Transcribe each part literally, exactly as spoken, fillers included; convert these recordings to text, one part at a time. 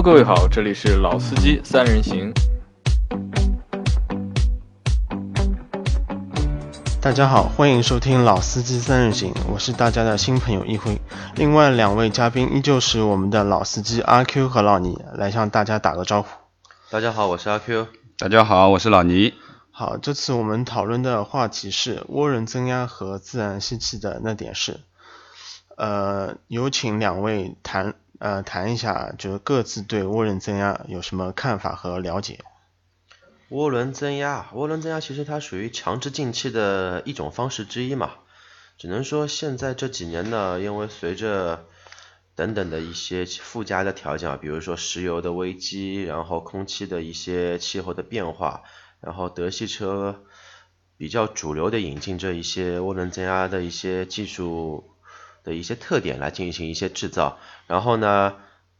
Hello， 各位好，这里是老司机三人行。大家好，欢迎收听老司机三人行，我是大家的新朋友一辉。另外两位嘉宾依旧是我们的老司机阿 Q 和老倪，来向大家打个招呼。大家好，我是阿 Q。大家好，我是老倪。好，这次我们讨论的话题是涡轮增压和自然吸气的那点事。呃，有请两位谈。呃，谈一下，就是各自对涡轮增压有什么看法和了解？涡轮增压，涡轮增压其实它属于强制进气的一种方式之一嘛。只能说现在这几年呢，因为随着等等的一些附加的条件啊，比如说石油的危机，然后空气的一些气候的变化，然后德系车比较主流的引进这一些涡轮增压的一些技术。的一些特点来进行一些制造，然后呢，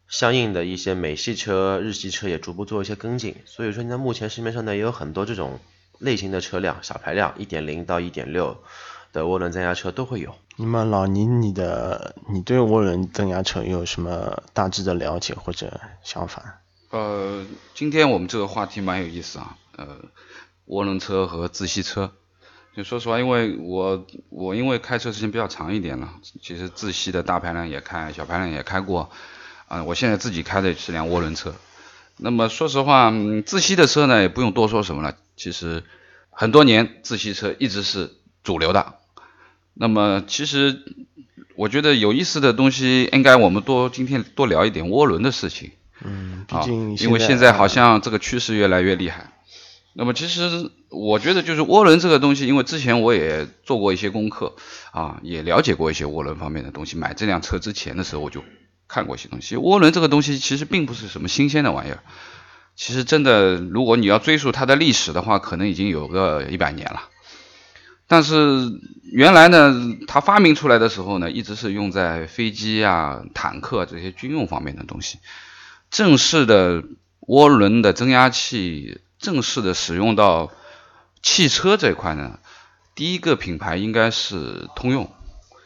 相应的一些美系车、日系车也逐步做一些跟进。所以说呢，目前市面上呢也有很多这种类型的车辆，小排量 一点零 到 一点六 的涡轮增压车都会有。那么老倪，你的你对涡轮增压车有什么大致的了解或者想法？呃，今天我们这个话题蛮有意思啊，呃，涡轮车和自吸车。就说实话，因为我我因为开车时间比较长一点了，其实自吸的大排量也开，小排量也开过，啊、呃，我现在自己开的是辆涡轮车。那么说实话，嗯、自吸的车呢也不用多说什么了，其实很多年自吸车一直是主流的。那么其实我觉得有意思的东西，应该我们多今天多聊一点涡轮的事情。嗯，毕竟、啊、因为现在好像这个趋势越来越厉害。那么其实我觉得就是涡轮这个东西，因为之前我也做过一些功课啊，也了解过一些涡轮方面的东西。买这辆车之前的时候我就看过一些东西。涡轮这个东西其实并不是什么新鲜的玩意儿，其实真的如果你要追溯它的历史的话，可能已经有个一百年了。但是原来呢，它发明出来的时候呢，一直是用在飞机啊、坦克这些军用方面的东西。正式的涡轮的增压器。正式的使用到汽车这块呢，第一个品牌应该是通用，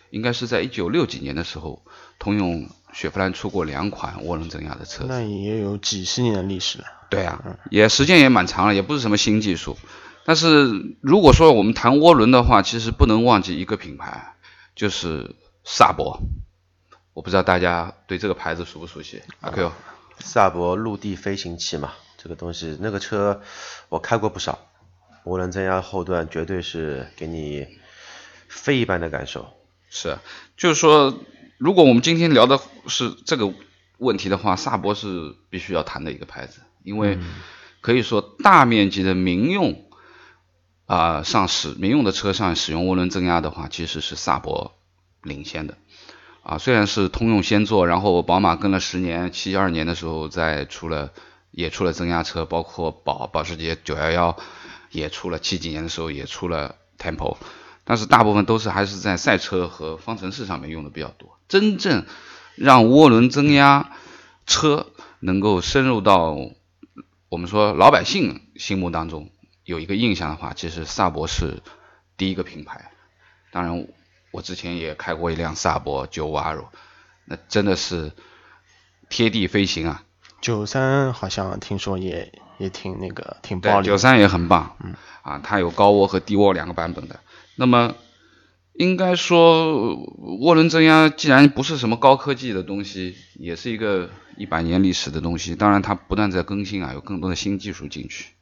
应该是在一九六几年的时候，通用雪佛兰出过两款涡轮增压的车子，那也有几十年的历史了。对啊，也时间也蛮长了，也不是什么新技术。但是如果说我们谈涡轮的话，其实不能忘记一个品牌，就是萨博。我不知道大家对这个牌子熟不熟悉？阿 Q， 萨博陆地飞行器嘛。这个东西，那个车我开过不少，涡轮增压后段绝对是给你非一般的感受。是，就是说，如果我们今天聊的是这个问题的话，萨博是必须要谈的一个牌子，因为可以说大面积的民用啊、呃、上使民用的车上使用涡轮增压的话，其实是萨博领先的。啊，虽然是通用先做，然后宝马跟了十年，七二年的时候再出了。也出了增压车，包括保保时捷九一一也出了，七几年的时候也出了 Tempo， 但是大部分都是还是在赛车和方程式上面用的比较多。真正让涡轮增压车能够深入到我们说老百姓心目当中有一个印象的话，其实萨博是第一个品牌。当然我之前也开过一辆萨博 九五 R， 那真的是贴地飞行啊。九三好像听说也也挺那个挺暴力的，九三也很棒，嗯啊，它有高涡和低涡两个版本的。那么应该说涡轮增压既然不是什么高科技的东西，也是一个一百年历史的东西，当然它不断在更新啊，有更多的新技术进去。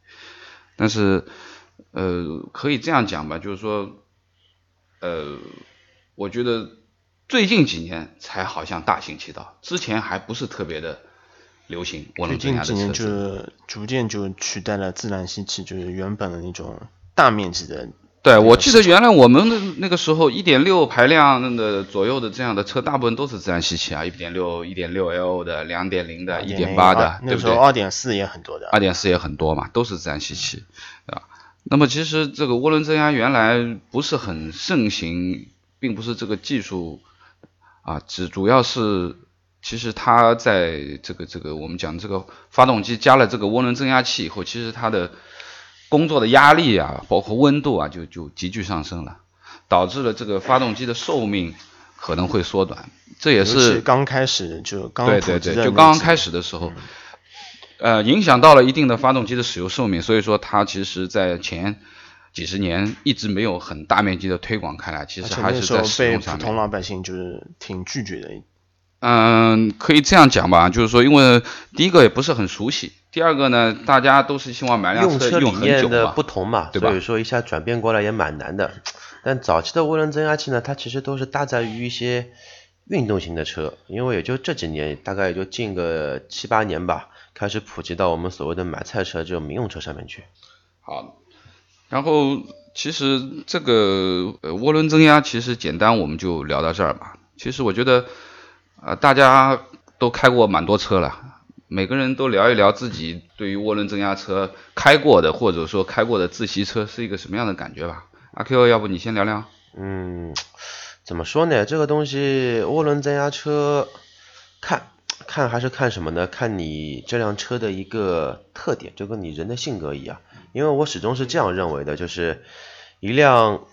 但是呃可以这样讲吧，就是说呃我觉得最近几年才好像大行其道，之前还不是特别的流行。最近几年就逐渐就取代了自然吸气，就是原本的那种大面积的。对，我记得原来我们的那个时候 一点六 排量的左右的这样的车大部分都是自然吸气啊， 一点六 一点六 L 的 二点零 的 一点八 的、啊、对不对？那时候 二点四 也很多的， 二点四 也很多嘛，都是自然吸气啊。那么其实这个涡轮增压原来不是很盛行，并不是这个技术啊，只主要是其实它在这个这个我们讲这个发动机加了这个涡轮增压器以后，其实它的工作的压力啊，包括温度啊，就就急剧上升了，导致了这个发动机的寿命可能会缩短。这也是刚开始就刚对对对，就刚刚开始的时候，嗯、呃，影响到了一定的发动机的使用寿命，所以说它其实在前几十年一直没有很大面积的推广开来，其实还是在使用上面。而且那时候被普通老百姓就是挺拒绝的。嗯，可以这样讲吧，就是说，因为第一个也不是很熟悉，第二个呢，大家都是希望买辆车用很久嘛，用车理念的不同嘛，对吧？所以说一下转变过来也蛮难的。但早期的涡轮增压器呢，它其实都是搭载于一些运动型的车，因为也就这几年，大概也就近个七八年吧，开始普及到我们所谓的买菜车这种民用车上面去。好，然后其实这个涡轮增压其实简单我们就聊到这儿吧。其实我觉得呃，大家都开过蛮多车了，每个人都聊一聊自己对于涡轮增压车开过的，或者说开过的自习车是一个什么样的感觉吧。阿 Q， 要不你先聊聊？嗯，怎么说呢？这个东西，涡轮增压车，看看还是看什么呢？看你这辆车的一个特点，就跟你人的性格一样。因为我始终是这样认为的，就是一辆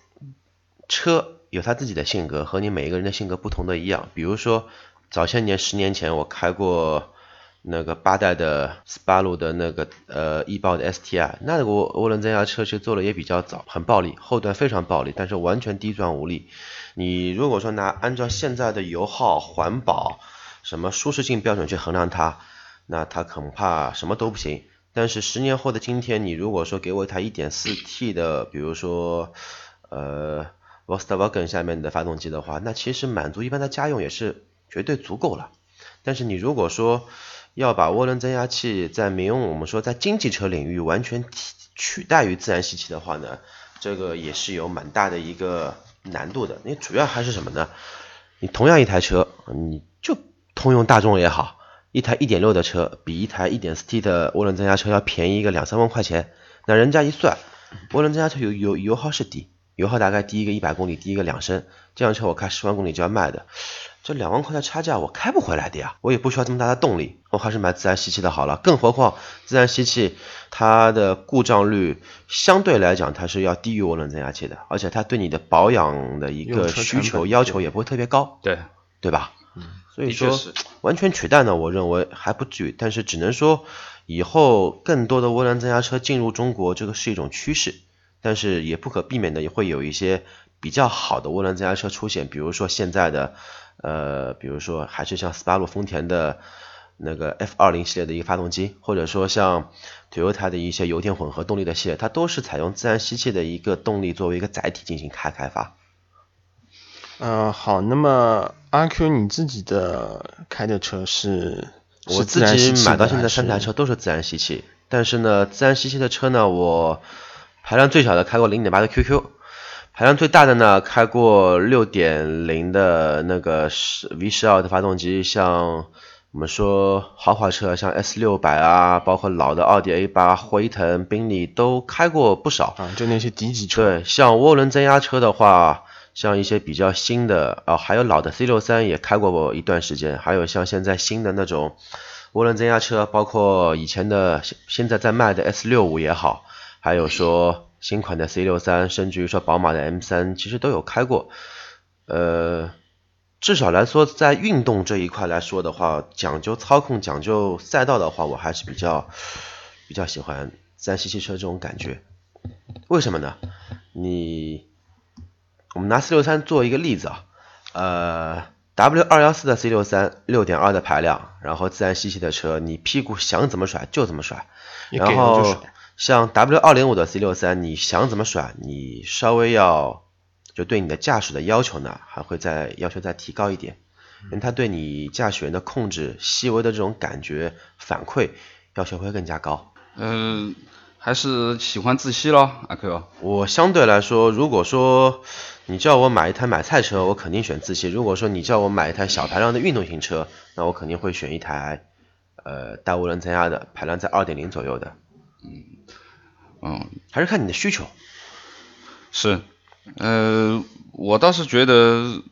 车有它自己的性格，和你每一个人的性格不同的一样。比如说，早些年十年前我开过那个八代的 Subaru 的那个呃翼豹的 S T I， 那个涡轮增压车是做的也比较早，很暴力，后段非常暴力，但是完全低转无力。你如果说拿按照现在的油耗、环保、什么舒适性标准去衡量它，那它恐怕什么都不行。但是十年后的今天，你如果说给我一台 一点四 T 的，比如说呃 Volkswagen 下面的发动机的话，那其实满足一般的家用也是绝对足够了。但是你如果说要把涡轮增压器在民用，我们说在经济车领域完全取代于自然吸气的话呢，这个也是有蛮大的一个难度的。你主要还是什么呢？你同样一台车，你就通用大众也好，一台 一点六 的车比一台 一点四 T 的涡轮增压车要便宜一个两三万块钱，那人家一算，涡轮增压车有有油耗是低，油耗大概低一个一百公里，低一个两升，这辆车我开十万公里就要卖的。这两万块的差价我开不回来的呀，我也不需要这么大的动力，我还是买自然吸气的好了。更何况自然吸气它的故障率相对来讲它是要低于涡轮增压器的，而且它对你的保养的一个需求要求也不会特别高，对对吧？嗯，所以说完全取代呢，我认为还不至于，但是只能说以后更多的涡轮增压车进入中国，这个是一种趋势，但是也不可避免的也会有一些比较好的涡轮增压车出现，比如说现在的呃，比如说还是像斯巴鲁丰田的那个 F 二十 系列的一个发动机，或者说像 Toyota 的一些油电混合动力的系列，它都是采用自然吸气的一个动力作为一个载体进行开开发。呃，好，那么阿 Q 你自己的开的车是？我自己买到现在三台车都是自然吸气，但是呢，自然吸气的车呢，我排量最小的开过 零点八 的 Q Q。排量最大的呢，开过 六点零 的那个 V 十二 的发动机，像我们说豪华车，像 S 六百 啊，包括老的奥迪 A 八、辉腾、宾利都开过不少啊，就那些低级车。对，像涡轮增压车的话，像一些比较新的啊，还有老的 C 六十三 也开过一段时间，还有像现在新的那种涡轮增压车，包括以前的现在在卖的 S 六十五 也好，还有说新款的 C 六十三， 甚至于说宝马的 M 三 其实都有开过。呃，至少来说在运动这一块来说的话，讲究操控讲究赛道的话，我还是比较比较喜欢自然吸气车这种感觉。为什么呢？你我们拿四六三做一个例子啊，呃 W 二一四 的 C 六十三 六点二 的排量，然后自然吸气的车，你屁股想怎么甩就怎么甩，然后像 W 二零五 的 C 六十三， 你想怎么甩，你稍微要就对你的驾驶的要求呢，还会再要求再提高一点，因为它对你驾驶员的控制细微的这种感觉反馈要求会更加高。嗯、呃，还是喜欢自吸咯，阿 Q。我相对来说，如果说你叫我买一台买菜车，我肯定选自吸；如果说你叫我买一台小排量的运动型车，那我肯定会选一台呃带涡轮增压的，排量在 二点零 左右的。嗯。嗯，还是看你的需求。是，呃，我倒是觉得，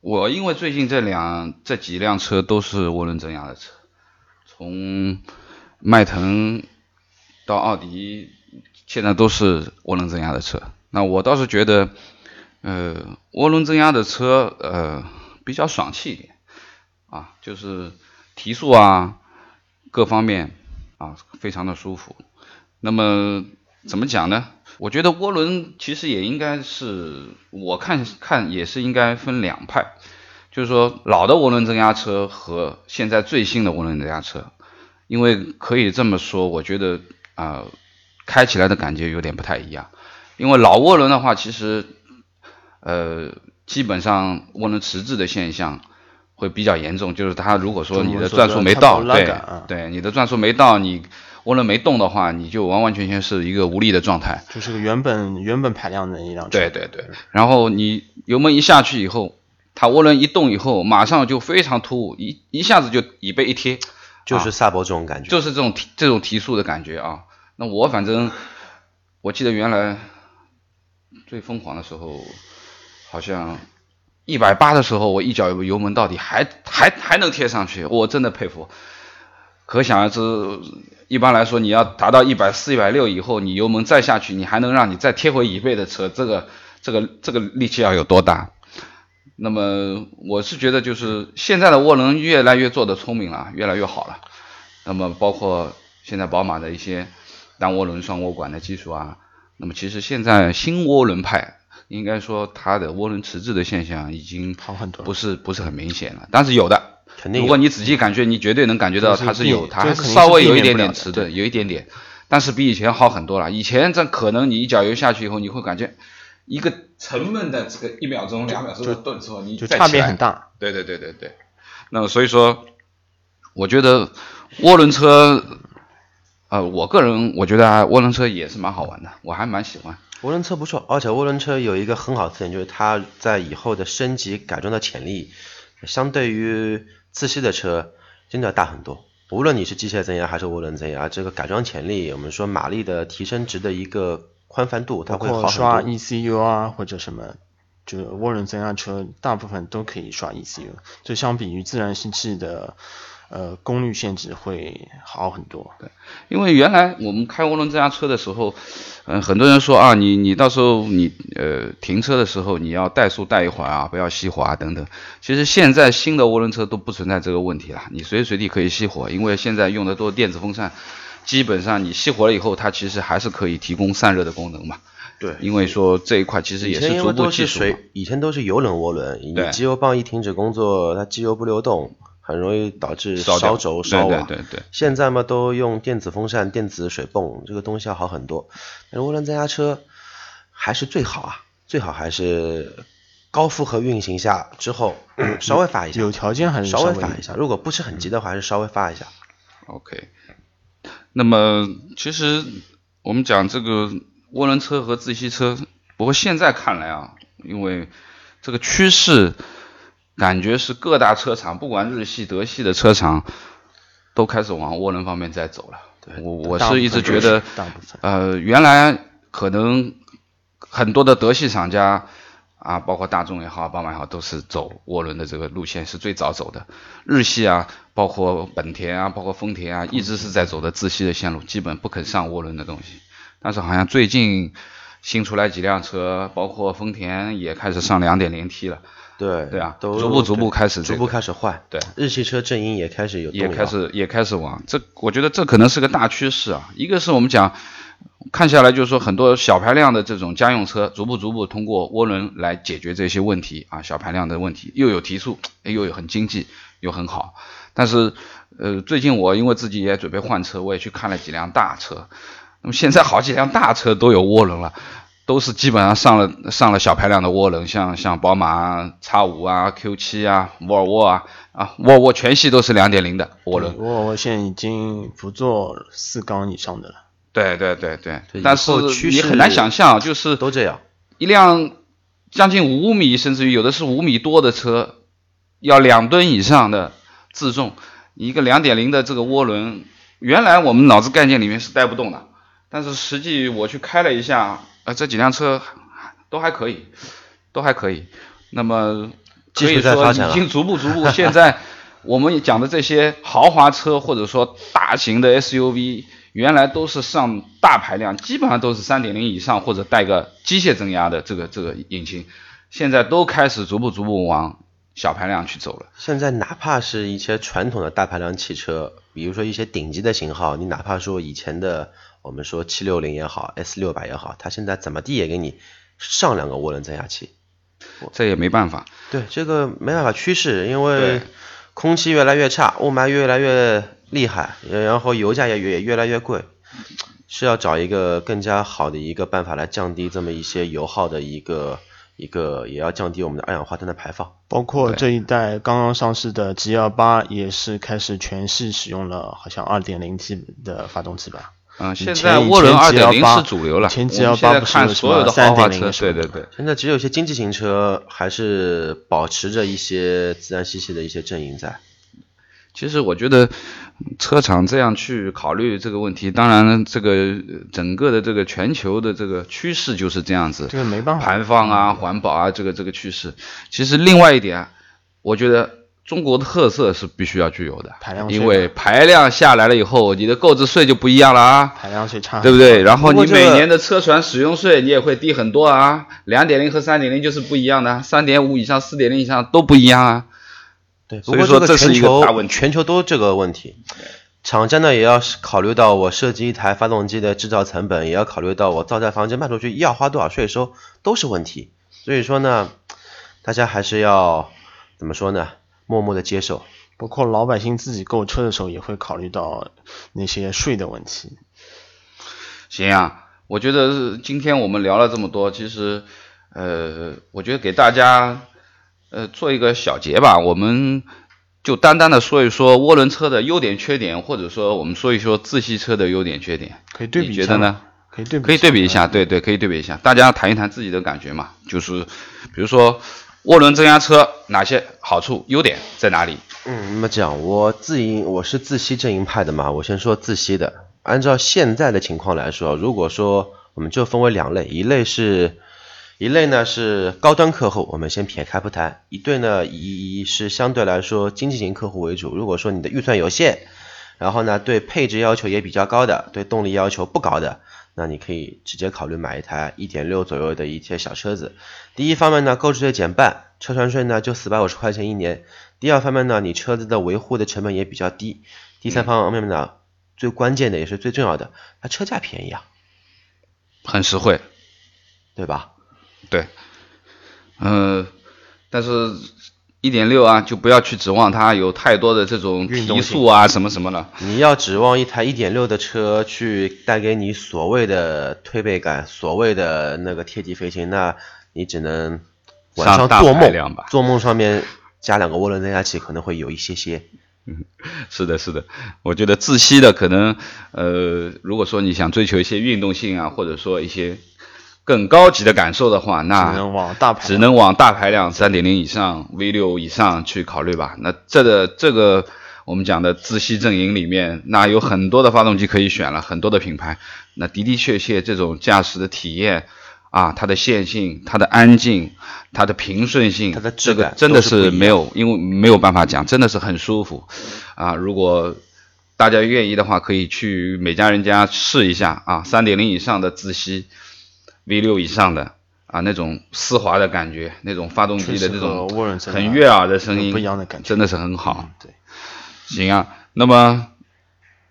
我因为最近这两这几辆车都是涡轮增压的车，从迈腾到奥迪，现在都是涡轮增压的车。那我倒是觉得，呃，涡轮增压的车，呃，比较爽气一点，啊，就是提速啊，各方面啊非常的舒服。那么怎么讲呢？我觉得涡轮其实也应该是，我看看也是应该分两派，就是说老的涡轮增压车和现在最新的涡轮增压车，因为可以这么说，我觉得啊、呃、开起来的感觉有点不太一样。因为老涡轮的话，其实呃基本上涡轮迟滞的现象会比较严重，就是它如果说你的转速没到，对对，你的转速没到，你涡轮没动的话，你就完完全全是一个无力的状态，就是个原本原本排量的一辆车。对对对，然后你油门一下去以后，它涡轮一动以后，马上就非常突兀，一一下子就椅背一贴，就是萨博这种感觉，啊、就是这种这种提速的感觉啊。那我反正我记得原来最疯狂的时候，好像一百八的时候，我一脚油门到底还还还能贴上去，我真的佩服。可想而知，一般来说你要达到一百四、一百六以后，你油门再下去，你还能让你再贴回椅背的车，这个这个这个力气要有多大？那么我是觉得就是现在的涡轮越来越做得聪明了，越来越好了。那么包括现在宝马的一些单涡轮双涡管的技术啊，那么其实现在新涡轮派应该说它的涡轮迟滞的现象已经好很多，不是不是很明显了，但是有的，肯定有。如果你仔细感觉，你绝对能感觉到它是有，它还是稍微有一点点迟钝，有一点点，但是比以前好很多了。以前这可能你一脚油下去以后，你会感觉一个沉闷的这个一秒钟、两秒钟的顿挫，你就差别很大。对对对对对。那么所以说，我觉得涡轮车，呃，我个人我觉得涡轮车也是蛮好玩的，我还蛮喜欢。涡轮车不错，而且涡轮车有一个很好的特点，就是它在以后的升级改装的潜力，相对于自吸的车真的大很多。无论你是机械增压还是涡轮增压，这个改装潜力，我们说马力的提升值的一个宽泛度，它会好很多。刷 E C U 啊，或者什么，就是涡轮增压车大部分都可以刷 E C U， 就相比于自然吸气的。呃，功率限制会好很多。对，因为原来我们开涡轮增压车的时候，嗯、呃，很多人说啊，你你到时候你呃停车的时候你要怠速怠一会儿啊，不要熄火啊等等。其实现在新的涡轮车都不存在这个问题了，你随时随地可以熄火，因为现在用的都是电子风扇，基本上你熄火了以后，它其实还是可以提供散热的功能嘛。对，因为说这一块其实也是逐步技术嘛。以前因为都是水，以前都是油冷涡轮，你机油泵一停止工作，它机油不流动。很容易导致烧轴烧瓦，对对对对。现在嘛，都用电子风扇、电子水泵，这个东西要好很多。但是涡轮增压车还是最好啊，最好还是高负荷运行下之后、嗯、稍微发一下，有条件还是稍微发一下。如果不是很急的话，还是稍微发一下。OK。那么其实我们讲这个涡轮车和自吸车，不过现在看来啊，因为这个趋势。感觉是各大车厂，不管日系、德系的车厂，都开始往涡轮方面在走了。对，我我是一直觉得，呃，原来可能很多的德系厂家啊，包括大众也好、宝马也好，都是走涡轮的这个路线，是最早走的。日系啊，包括本田啊，包括丰田啊，一直是在走的自吸的线路，基本不肯上涡轮的东西。但是好像最近新出来几辆车，包括丰田也开始上 二点零T 了。对对啊，都逐步逐步开始、这个、逐步开始换，对，日系车阵营也开始有动摇，也开始也开始往这，我觉得这可能是个大趋势啊。一个是我们讲看下来，就是说很多小排量的这种家用车，逐步逐步通过涡轮来解决这些问题啊，小排量的问题又有提速，又有很经济，又很好。但是呃，最近我因为自己也准备换车，我也去看了几辆大车，那么现在好几辆大车都有涡轮了。都是基本上上了上了小排量的涡轮，像像宝马 X 五 啊、Q 七 啊、沃尔沃啊啊，沃尔沃全系都是 二点零 的涡轮。沃尔沃现在已经不做四缸以上的了。对对对对，但是你很难想象，就是都这样，一辆将近五米，甚至于有的是五米多的车，要两吨以上的自重，一个 二点零 的这个涡轮，原来我们脑子概念里面是带不动的，但是实际我去开了一下。呃，这几辆车都还可以，都还可以。那么可以说已经逐步逐步，现在我们讲的这些豪华车或者说大型的 S U V， 原来都是上大排量，基本上都是 三点零 以上或者带个机械增压的这个这个引擎，现在都开始逐步逐步往小排量去走了。现在哪怕是一些传统的大排量汽车，比如说一些顶级的型号，你哪怕说以前的我们说七六零也好 S 六百 也好，它现在怎么地也给你上两个涡轮增压器，这也没办法。对，这个没办法趋势，因为空气越来越差，雾霾越来越厉害，然后油价也也越来越贵，是要找一个更加好的一个办法来降低这么一些油耗的一个一个，也要降低我们的二氧化碳的排放。包括这一代刚刚上市的 G 二十八 也是开始全系使用了好像 二点零 T 的发动机吧。嗯，现在涡轮 二点零 是主流了，前 G 二十八 不是所有的豪华车，对对对。现在只有一些经济型车还是保持着一些自然吸气的一些阵营在。其实我觉得车厂这样去考虑这个问题，当然这个整个的这个全球的这个趋势就是这样子，这个没办法，排放啊、环保啊，这个这个趋势。其实另外一点，我觉得中国的特色是必须要具有的，排量税，因为排量下来了以后，你的购置税就不一样了啊，排量税差，对不对？然后你每年的车船使用税你也会低很多啊， 两点零 和 三点零 就是不一样的 ，三点五 以上、四点零 以上都不一样啊。对，不过这个全球全球都这个问题，厂家呢也要考虑到我设计一台发动机的制造成本，也要考虑到我造在房间卖出去要花多少税收，都是问题。所以说呢，大家还是要怎么说呢？默默的接受。包括老百姓自己购车的时候，也会考虑到那些税的问题。行啊，我觉得今天我们聊了这么多，其实呃，我觉得给大家。呃，做一个小结吧，我们就单单的说一说涡轮车的优点、缺点，或者说我们说一说自吸车的优点、缺点，可以对比一下，你觉得呢？可以对比，可以对比一下，对对，可以对比一下，大家谈一谈自己的感觉嘛，就是比如说涡轮增压车哪些好处、优点在哪里？嗯，那么讲，我自营我是自吸阵营派的嘛，我先说自吸的。按照现在的情况来说，如果说我们就分为两类，一类是。一类呢是高端客户，我们先撇开不谈。一对呢一是相对来说经济型客户为主，如果说你的预算有限，然后呢对配置要求也比较高的，对动力要求不高的，那你可以直接考虑买一台 一点六 左右的一些小车子。第一方面呢，购置税减半，车船税呢就四百五十块钱一年。第二方面呢，你车子的维护的成本也比较低。第三方面呢，嗯、最关键的也是最重要的，它车价便宜啊，很实惠，对吧？对，呃，但是 一点六 啊，就不要去指望它有太多的这种提速啊什么什么了。你要指望一台 一点六 的车去带给你所谓的推背感，所谓的那个贴地飞行，那你只能晚上做梦，做梦上面加两个涡轮增压器可能会有一些些。嗯，是的，是的，我觉得自吸的可能，呃，如果说你想追求一些运动性啊，或者说一些。更高级的感受的话，那只能往大排只能往大排量 三点零 以上 V 六 以上去考虑吧。那这个这个我们讲的自吸阵营里面，那有很多的发动机可以选了，很多的品牌，那的的确确这种驾驶的体验啊，它的线性、它的安静、它的平顺性，它的质感，这个真的是没有，因为没有办法讲，真的是很舒服啊。如果大家愿意的话，可以去每家人家试一下啊 ，三点零 以上的自吸。V 六 以上的啊，那种丝滑的感觉，那种发动机的这种很悦耳的声音，不一样的感觉，真的是很好。嗯、对，行啊，那么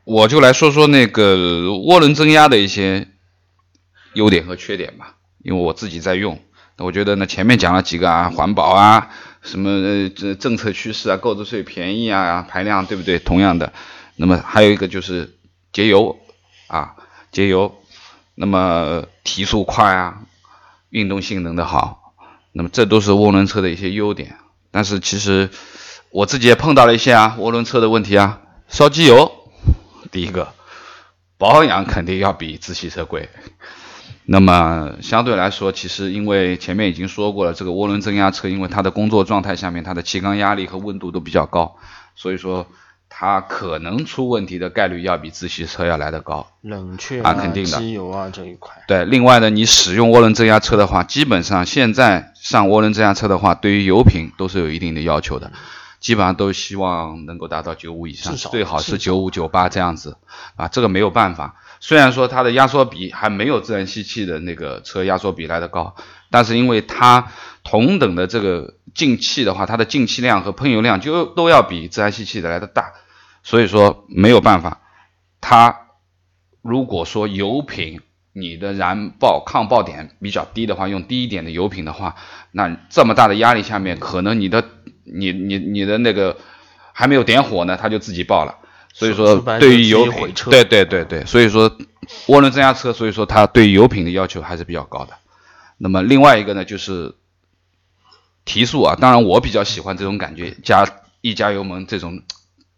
我就来说说那个涡轮增压的一些优点和缺点吧，因为我自己在用。我觉得呢，前面讲了几个啊，环保啊，什么呃政策趋势啊，购置税便宜啊，排量对不对？同样的，那么还有一个就是节油啊，节油。那么提速快啊，运动性能的好，那么这都是涡轮车的一些优点。但是其实我自己也碰到了一些啊，涡轮车的问题啊，烧机油，第一个保养肯定要比自吸车贵。那么相对来说，其实因为前面已经说过了，这个涡轮增压车因为它的工作状态下面，它的气缸压力和温度都比较高，所以说它可能出问题的概率要比自吸车要来得高，冷却 啊, 啊肯定的，机油啊这一块。对，另外呢，你使用涡轮增压车的话，基本上现在上涡轮增压车的话，对于油品都是有一定的要求的，嗯、基本上都希望能够达到九十五以上，最好是九五、九八这样子啊，这个没有办法。虽然说它的压缩比还没有自然吸气的那个车压缩比来得高，但是因为它同等的这个进气的话，它的进气量和喷油量就都要比自然吸气的来得大，所以说没有办法，它如果说油品你的燃爆抗爆点比较低的话，用低一点的油品的话，那这么大的压力下面，可能你的你你你的那个还没有点火呢，它就自己爆了。所以说对于油品，对对对对，所以说涡轮增压车，所以说它对于油品的要求还是比较高的。那么另外一个呢，就是提速啊，当然我比较喜欢这种感觉，加一加油门这种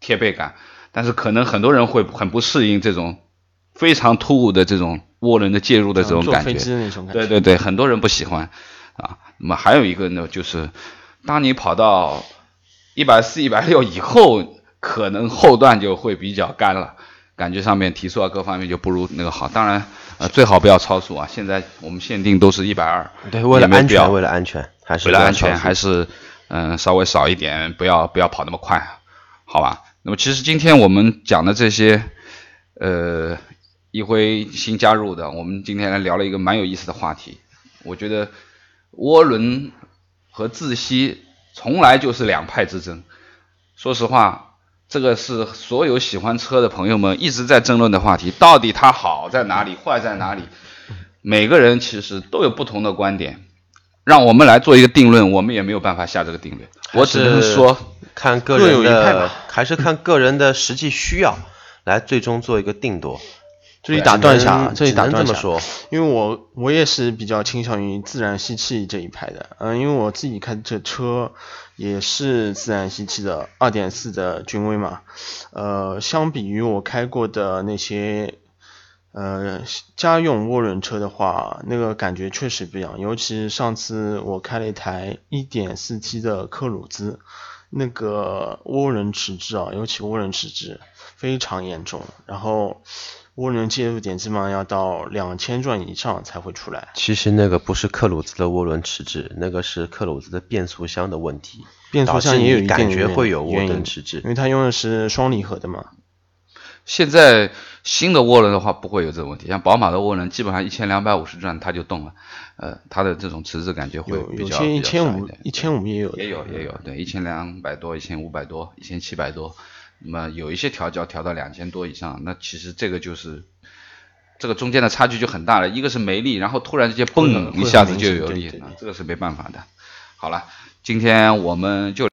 贴背感，但是可能很多人会很不适应这种非常突兀的这种涡轮的介入的这种感觉，对对对，很多人不喜欢啊。那么还有一个呢，就是当你跑到一百四十、一百六十以后，可能后段就会比较干了，感觉上面提速啊各方面就不如那个好。当然，呃，最好不要超速啊。现在我们限定都是一百二十，对，为了安全，为了安全，还是为了安全，还是嗯稍微少一点，不要不要跑那么快，好吧？那么其实今天我们讲的这些，呃。一辉新加入的，我们今天来聊了一个蛮有意思的话题。我觉得涡轮和自吸从来就是两派之争。说实话，这个是所有喜欢车的朋友们一直在争论的话题，到底它好在哪里，坏在哪里？每个人其实都有不同的观点，让我们来做一个定论，我们也没有办法下这个定论。我只能说，看个人的，还是看个人的实际需要，来最终做一个定夺。这里打断一下，这里打断一下，因为我我也是比较倾向于自然吸气这一派的，嗯，因为我自己开这车也是自然吸气的 二点四 的君威嘛，呃，相比于我开过的那些呃家用涡轮车的话，那个感觉确实不一样，尤其上次我开了一台 一点四 T 的科鲁兹，那个涡轮迟滞啊，尤其涡轮迟滞非常严重，然后涡轮介入点基本上要到两千转以上才会出来。其实那个不是克鲁兹的涡轮迟滞，那个是克鲁兹的变速箱的问题。变速箱也有一定感觉会有涡轮迟滞，因为它用的是双离合的嘛。现在新的涡轮的话不会有这个问题，像宝马的涡轮基本上一千两百五十转它就动了，呃，它的这种迟滞感觉会比较。有些一千五、一千五也有的，也有也有，对，一千两百多、一千五百多、一千七百多。那么有一些调教调到两千多以上，那其实这个就是这个中间的差距就很大了，一个是没力，然后突然之间蹦一下子就有力，对对对，这个是没办法的。好了，今天我们就